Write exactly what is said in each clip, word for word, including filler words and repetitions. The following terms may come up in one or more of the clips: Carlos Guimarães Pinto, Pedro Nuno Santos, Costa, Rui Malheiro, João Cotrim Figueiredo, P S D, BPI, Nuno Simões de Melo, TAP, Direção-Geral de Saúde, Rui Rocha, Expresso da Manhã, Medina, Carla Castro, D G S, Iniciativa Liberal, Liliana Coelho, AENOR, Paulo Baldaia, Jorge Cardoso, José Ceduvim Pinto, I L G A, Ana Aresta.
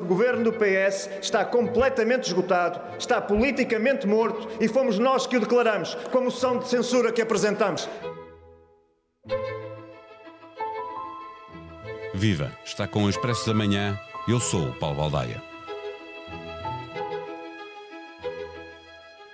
O governo do P S está completamente esgotado, está politicamente morto e fomos nós que o declaramos, com a moção de censura que apresentamos. Viva! Está com o Expresso da Manhã. Eu sou o Paulo Baldaia.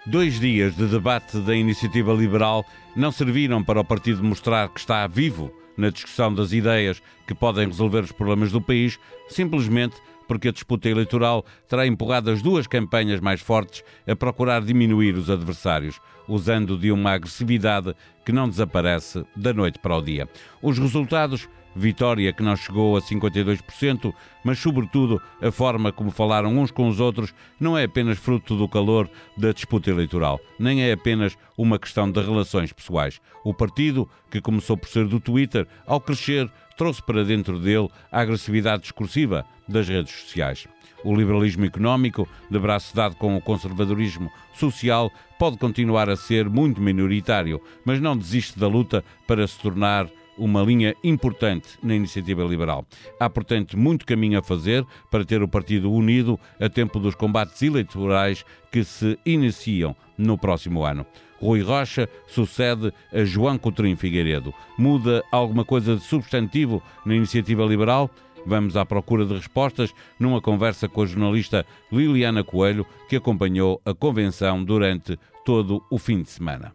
Dois dias de debate da Iniciativa Liberal não serviram para o partido mostrar que está vivo na discussão das ideias que podem resolver os problemas do país, simplesmente porque a disputa eleitoral terá empurrado as duas campanhas mais fortes a procurar diminuir os adversários, usando de uma agressividade que não desaparece da noite para o dia. Os resultados: vitória que não chegou a cinquenta e dois por cento, mas sobretudo a forma como falaram uns com os outros não é apenas fruto do calor da disputa eleitoral, nem é apenas uma questão de relações pessoais. O partido, que começou por ser do Twitter, ao crescer trouxe para dentro dele a agressividade discursiva das redes sociais. O liberalismo económico, de braço dado com o conservadorismo social, pode continuar a ser muito minoritário, mas não desiste da luta para se tornar uma linha importante na Iniciativa Liberal. Há, portanto, muito caminho a fazer para ter o partido unido a tempo dos combates eleitorais que se iniciam no próximo ano. Rui Rocha sucede a João Cotrim Figueiredo. Muda alguma coisa de substantivo na Iniciativa Liberal? Vamos à procura de respostas numa conversa com a jornalista Liliana Coelho, que acompanhou a convenção durante todo o fim de semana.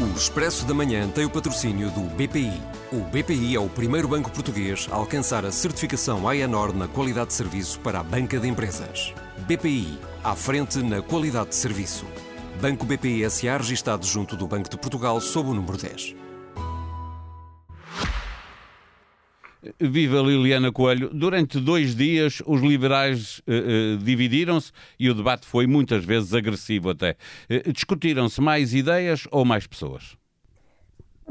O Expresso da Manhã tem o patrocínio do B P I. O B P I é o primeiro banco português a alcançar a certificação AENOR na qualidade de serviço para a banca de empresas. B P I, à frente na qualidade de serviço. Banco B P I S A, registado junto do Banco de Portugal sob o número dez. Viva Liliana Coelho. Durante dois dias os liberais uh, uh, dividiram-se e o debate foi muitas vezes agressivo até. Uh, discutiram-se mais ideias ou mais pessoas?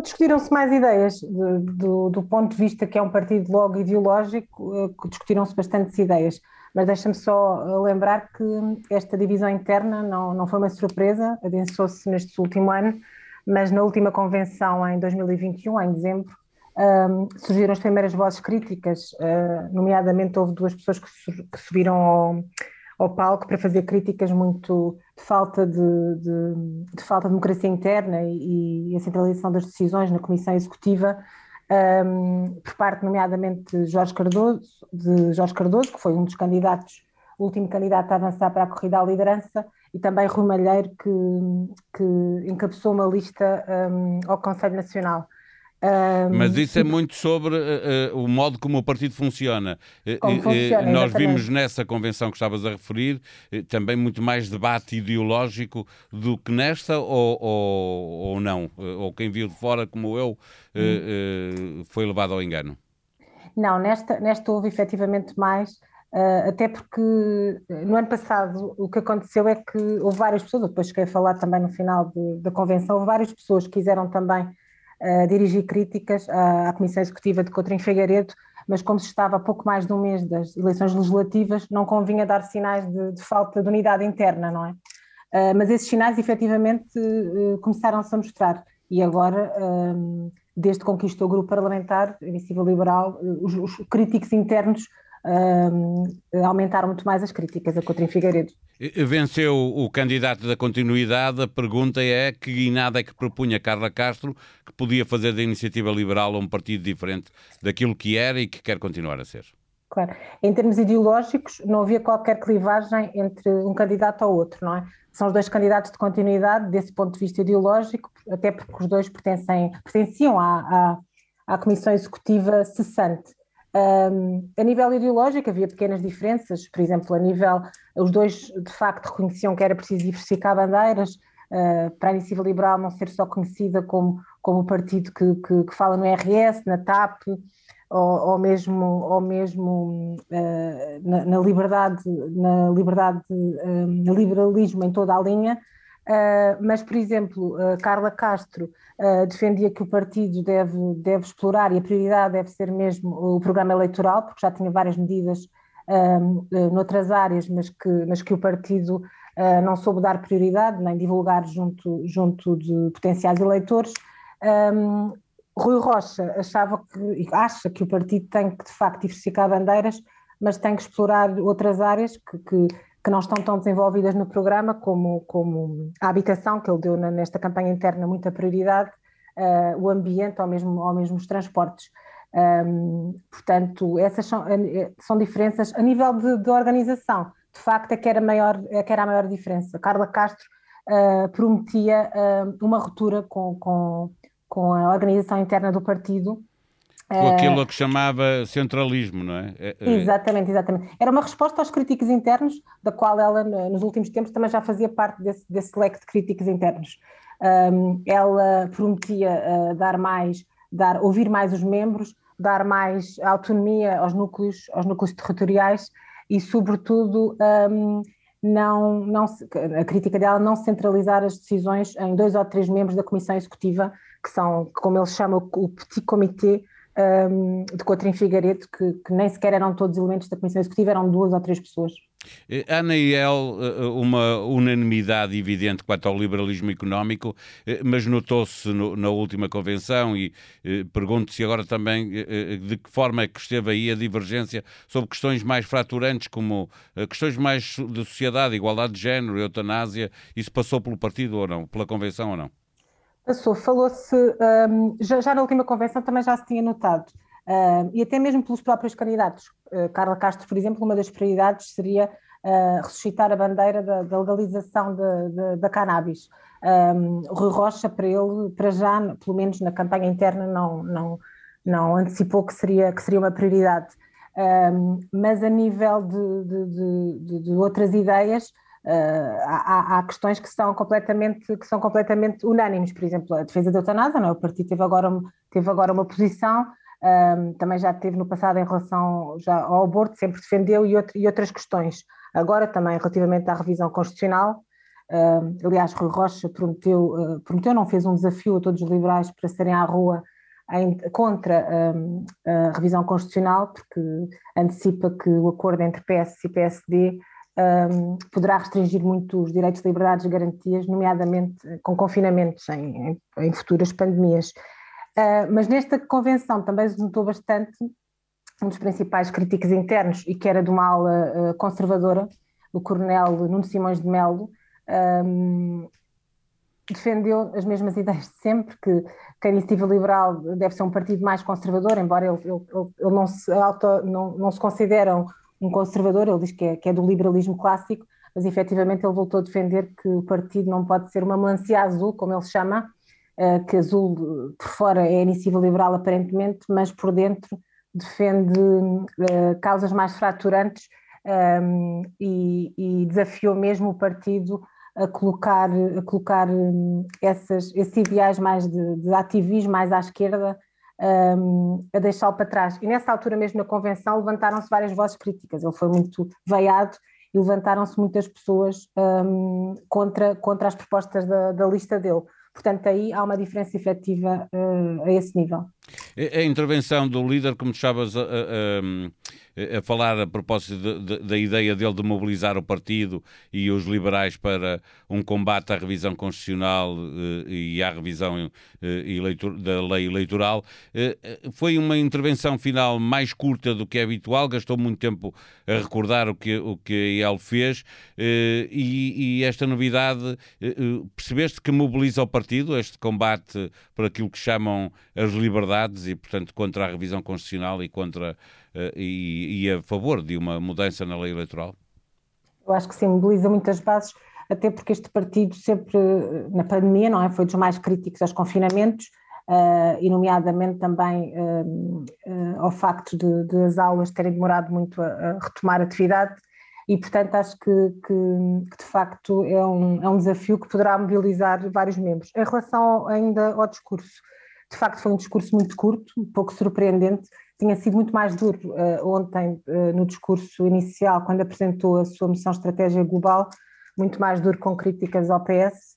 Discutiram-se mais ideias. De, do, do ponto de vista que é um partido logo ideológico, uh, discutiram-se bastantes ideias. Mas deixa-me só lembrar que esta divisão interna não, não foi uma surpresa, adensou-se neste último ano, mas na última convenção em dois mil e vinte e um, em dezembro, Um, surgiram as primeiras vozes críticas, uh, nomeadamente houve duas pessoas que, su- que subiram ao, ao palco para fazer críticas muito de falta de, de, de falta de democracia interna e, e a centralização das decisões na Comissão Executiva, um, por parte nomeadamente de Jorge Cardoso, de Jorge Cardoso, que foi um dos candidatos, o último candidato a avançar para a corrida à liderança, e também Rui Malheiro, que, que encabeçou uma lista um, ao Conselho Nacional. Mas isso é muito sobre uh, o modo como o partido funciona. Como funciona, uh, nós vimos nessa convenção que estavas a referir uh, também muito mais debate ideológico do que nesta, ou, ou, ou não? Uh, ou quem viu de fora, como eu, uh, hum. uh, foi levado ao engano? Não, nesta, nesta houve efetivamente mais, uh, até porque no ano passado o que aconteceu é que houve várias pessoas, depois cheguei a falar também no final de, da convenção, houve várias pessoas que quiseram também Uh, dirigir críticas à, à Comissão Executiva de Cotrim Figueiredo, mas como se estava a pouco mais de um mês das eleições legislativas, não convinha dar sinais de, de falta de unidade interna, não é? Uh, mas esses sinais efetivamente uh, começaram-se a mostrar e agora, uh, desde que conquistou o grupo parlamentar, a Iniciativa Liberal, uh, os, os críticos internos Uh, aumentaram muito mais as críticas a Cotrim Figueiredo. Venceu o candidato da continuidade. A pergunta é que guinada é que propunha Carla Castro que podia fazer da Iniciativa Liberal um partido diferente daquilo que era e que quer continuar a ser? Claro. Em termos ideológicos não havia qualquer clivagem entre um candidato ou outro, não é? São os dois candidatos de continuidade desse ponto de vista ideológico, até porque os dois pertencem, pertenciam à, à, à Comissão Executiva cessante. Um, a nível ideológico havia pequenas diferenças, por exemplo, a nível, os dois de facto reconheciam que era preciso diversificar bandeiras, uh, para a Iniciativa Liberal não ser só conhecida como, como o partido que, que, que fala no R S, na TAP, ou, ou mesmo, ou mesmo uh, na, na liberdade, na liberdade, uh, no liberalismo em toda a linha. Uh, mas, por exemplo, uh, Carla Castro uh, defendia que o partido deve, deve explorar e a prioridade deve ser mesmo o programa eleitoral, porque já tinha várias medidas uh, uh, noutras áreas, mas que, mas que o partido uh, não soube dar prioridade, nem divulgar junto, junto de potenciais eleitores. Um, Rui Rocha achava que, acha que o partido tem que, de facto, diversificar bandeiras, mas tem que explorar outras áreas que, que, que não estão tão desenvolvidas no programa, como, como a habitação, que ele deu na, nesta campanha interna muita prioridade, uh, o ambiente ou mesmo, ou mesmo os transportes. Um, portanto, essas são, são diferenças a nível de, de organização. De facto, é que era, maior, é que era a maior diferença. Carla Castro uh, prometia uh, uma ruptura com, com, com a organização interna do partido. Com aquilo uh, que chamava centralismo, não é? Exatamente, exatamente. Era uma resposta aos críticos internos, da qual ela, nos últimos tempos, também já fazia parte desse, desse leque de críticos internos. Um, ela prometia uh, dar mais, dar, ouvir mais os membros, dar mais autonomia aos núcleos, aos núcleos territoriais e, sobretudo, um, não, não se, a crítica dela não centralizar as decisões em dois ou três membros da Comissão Executiva, que são, como eles chamam, o Petit Comité um, de Cotrim Figueiredo, que, que nem sequer eram todos elementos da Comissão Executiva, eram duas ou três pessoas. Ana e El, uma unanimidade evidente quanto ao liberalismo económico, mas notou-se no, na última convenção e eh, pergunto-se agora também eh, de que forma é que esteve aí a divergência sobre questões mais fraturantes, como eh, questões mais de sociedade, igualdade de género, eutanásia. Isso passou pelo partido ou não, pela convenção ou não? Passou, falou-se, um, já, já na última convenção também já se tinha notado. Uh, e até mesmo pelos próprios candidatos. Uh, Carla Castro, por exemplo, uma das prioridades seria uh, ressuscitar a bandeira da, da legalização de, de, da cannabis. Um, Rui Rocha, para ele, para já, pelo menos na campanha interna, não, não, não antecipou que seria, que seria uma prioridade. Um, mas a nível de, de, de, de outras ideias, uh, há, há questões que são completamente, que são completamente unânimes. Por exemplo, a defesa da eutanásia, não? O partido teve agora, teve agora uma posição. Um, também já teve no passado em relação já ao aborto, sempre defendeu, e, outro, e outras questões. Agora também relativamente à revisão constitucional, um, aliás, Rui Rocha prometeu, uh, prometeu, não fez um desafio a todos os liberais para serem à rua em, contra um, a revisão constitucional, porque antecipa que o acordo entre P S e P S D um, poderá restringir muito os direitos, liberdades e garantias, nomeadamente com confinamentos em, em, em futuras pandemias. Uh, mas nesta convenção também se notou bastante um dos principais críticos internos, e que era de uma ala uh, conservadora, o coronel Nuno Simões de Melo, um, defendeu as mesmas ideias de sempre, que, que a Iniciativa Liberal deve ser um partido mais conservador, embora ele, ele, ele não, se auto, não, não se considera um conservador, ele diz que é, que é do liberalismo clássico, mas efetivamente ele voltou a defender que o partido não pode ser uma melancia azul, como ele chama, que azul por fora é a Iniciativa Liberal aparentemente, mas por dentro defende uh, causas mais fraturantes, um, e, e desafiou mesmo o partido a colocar, a colocar um, essas, esses ideais mais de, de ativismo, mais à esquerda, um, a deixá-lo para trás. E nessa altura mesmo na convenção levantaram-se várias vozes críticas, ele foi muito veiado e levantaram-se muitas pessoas um, contra, contra as propostas da, da lista dele. Portanto, aí há uma diferença efetiva uh, a esse nível. A intervenção do líder, como estavas a, a, a falar a propósito de, de, da ideia dele de mobilizar o partido e os liberais para um combate à revisão constitucional uh, e à revisão uh, eleitor, da lei eleitoral, uh, foi uma intervenção final mais curta do que é habitual, gastou muito tempo a recordar o que, o que ele fez, uh, e, e esta novidade, uh, percebeste que mobiliza o partido? Este combate por aquilo que chamam as liberdades e, portanto, contra a revisão constitucional e, contra, e, e a favor de uma mudança na lei eleitoral? Eu acho que sim, mobiliza muitas bases, até porque este partido sempre, na pandemia, não é? Foi dos mais críticos aos confinamentos, uh, e nomeadamente também uh, uh, ao facto de, de as aulas terem demorado muito a, a retomar a atividade. E, portanto, acho que, que, que de facto é um, é um desafio que poderá mobilizar vários membros. Em relação ao, ainda ao discurso, de facto foi um discurso muito curto, um pouco surpreendente, tinha sido muito mais duro uh, ontem uh, no discurso inicial, quando apresentou a sua missão estratégia global, muito mais duro com críticas ao P S,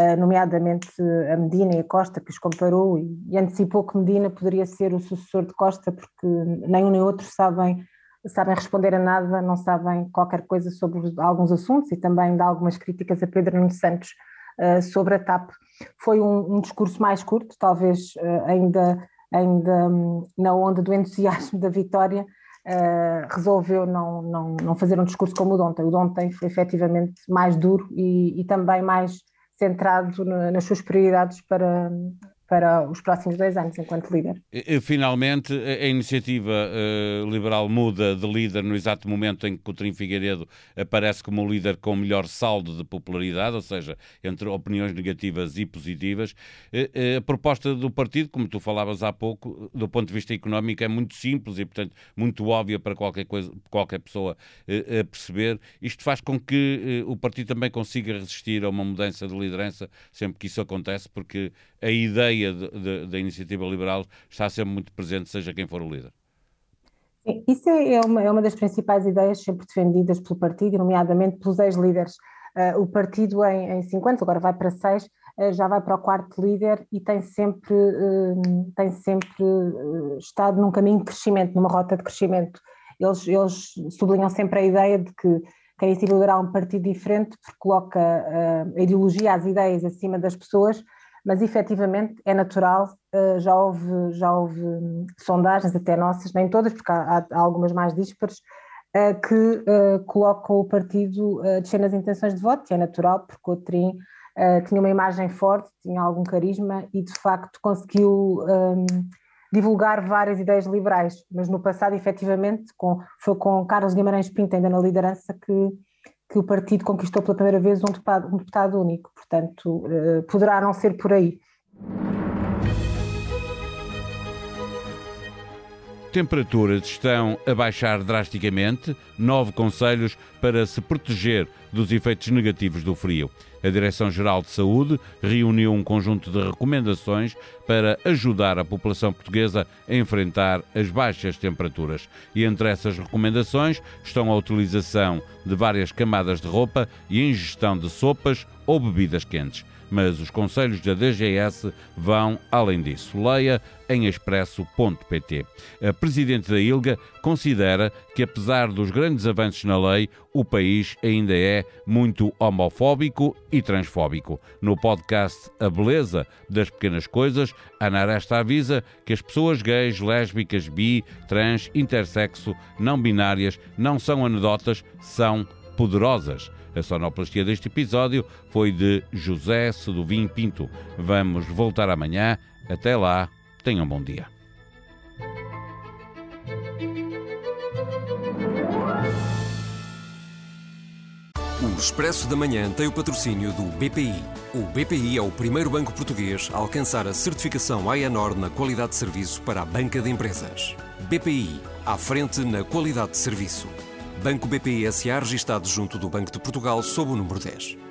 uh, nomeadamente a Medina e a Costa, que os comparou, e, e antecipou que Medina poderia ser o sucessor de Costa, porque nem um nem outro sabem... sabem responder a nada, não sabem qualquer coisa sobre alguns assuntos, e também dá algumas críticas a Pedro Nuno Santos uh, sobre a TAP. Foi um, um discurso mais curto, talvez uh, ainda, ainda um, na onda do entusiasmo da vitória, uh, resolveu não, não, não fazer um discurso como o de ontem. O de ontem foi efetivamente mais duro e, e também mais centrado na, nas suas prioridades para... para os próximos dois anos, enquanto líder. Finalmente, a Iniciativa uh, Liberal muda de líder no exato momento em que Cotrim Figueiredo aparece como o líder com o melhor saldo de popularidade, ou seja, entre opiniões negativas e positivas. Uh, uh, a proposta do partido, como tu falavas há pouco, do ponto de vista económico, é muito simples e, portanto, muito óbvia para qualquer, coisa, qualquer pessoa uh, a perceber. Isto faz com que uh, o partido também consiga resistir a uma mudança de liderança sempre que isso acontece, porque a ideia da Iniciativa Liberal está sempre muito presente, seja quem for o líder. Isso é uma, é uma das principais ideias sempre defendidas pelo partido, nomeadamente pelos ex-líderes. Uh, o partido em, em cinco anos, agora vai para seis, uh, já vai para o quarto líder e tem sempre, uh, tem sempre uh, estado num caminho de crescimento, numa rota de crescimento. Eles, eles sublinham sempre a ideia de que a Iniciativa Liberal é um partido diferente, porque coloca uh, a ideologia, as ideias acima das pessoas, mas efetivamente é natural, já houve, já houve sondagens, até nossas, nem todas, porque há, há algumas mais díspares, que colocam o partido a descer nas intenções de voto, e é natural, porque o Cotrim tinha uma imagem forte, tinha algum carisma e de facto conseguiu divulgar várias ideias liberais, mas no passado efetivamente com, foi com Carlos Guimarães Pinto ainda na liderança que... que o partido conquistou pela primeira vez um deputado, um deputado único, portanto, eh, poderá não ser por aí. Temperaturas estão a baixar drasticamente, nove conselhos para se proteger dos efeitos negativos do frio. A Direção-Geral de Saúde reuniu um conjunto de recomendações para ajudar a população portuguesa a enfrentar as baixas temperaturas. E entre essas recomendações estão a utilização de várias camadas de roupa e a ingestão de sopas ou bebidas quentes. Mas os conselhos da D G S vão além disso. Leia em expresso ponto pt. A presidente da I L G A considera que, apesar dos grandes avanços na lei, o país ainda é muito homofóbico e transfóbico. No podcast A Beleza das Pequenas Coisas, Ana Aresta avisa que as pessoas gays, lésbicas, bi, trans, intersexo, não binárias, não são anedotas, são poderosas. A sonoplastia deste episódio foi de José Ceduvim Pinto. Vamos voltar amanhã. Até lá, tenham um bom dia. O Expresso da Manhã tem o patrocínio do B P I. O B P I é o primeiro banco português a alcançar a certificação AENOR na qualidade de serviço para a banca de empresas. B P I, à frente na qualidade de serviço. Banco B P I S A, registado junto do Banco de Portugal sob o número dez.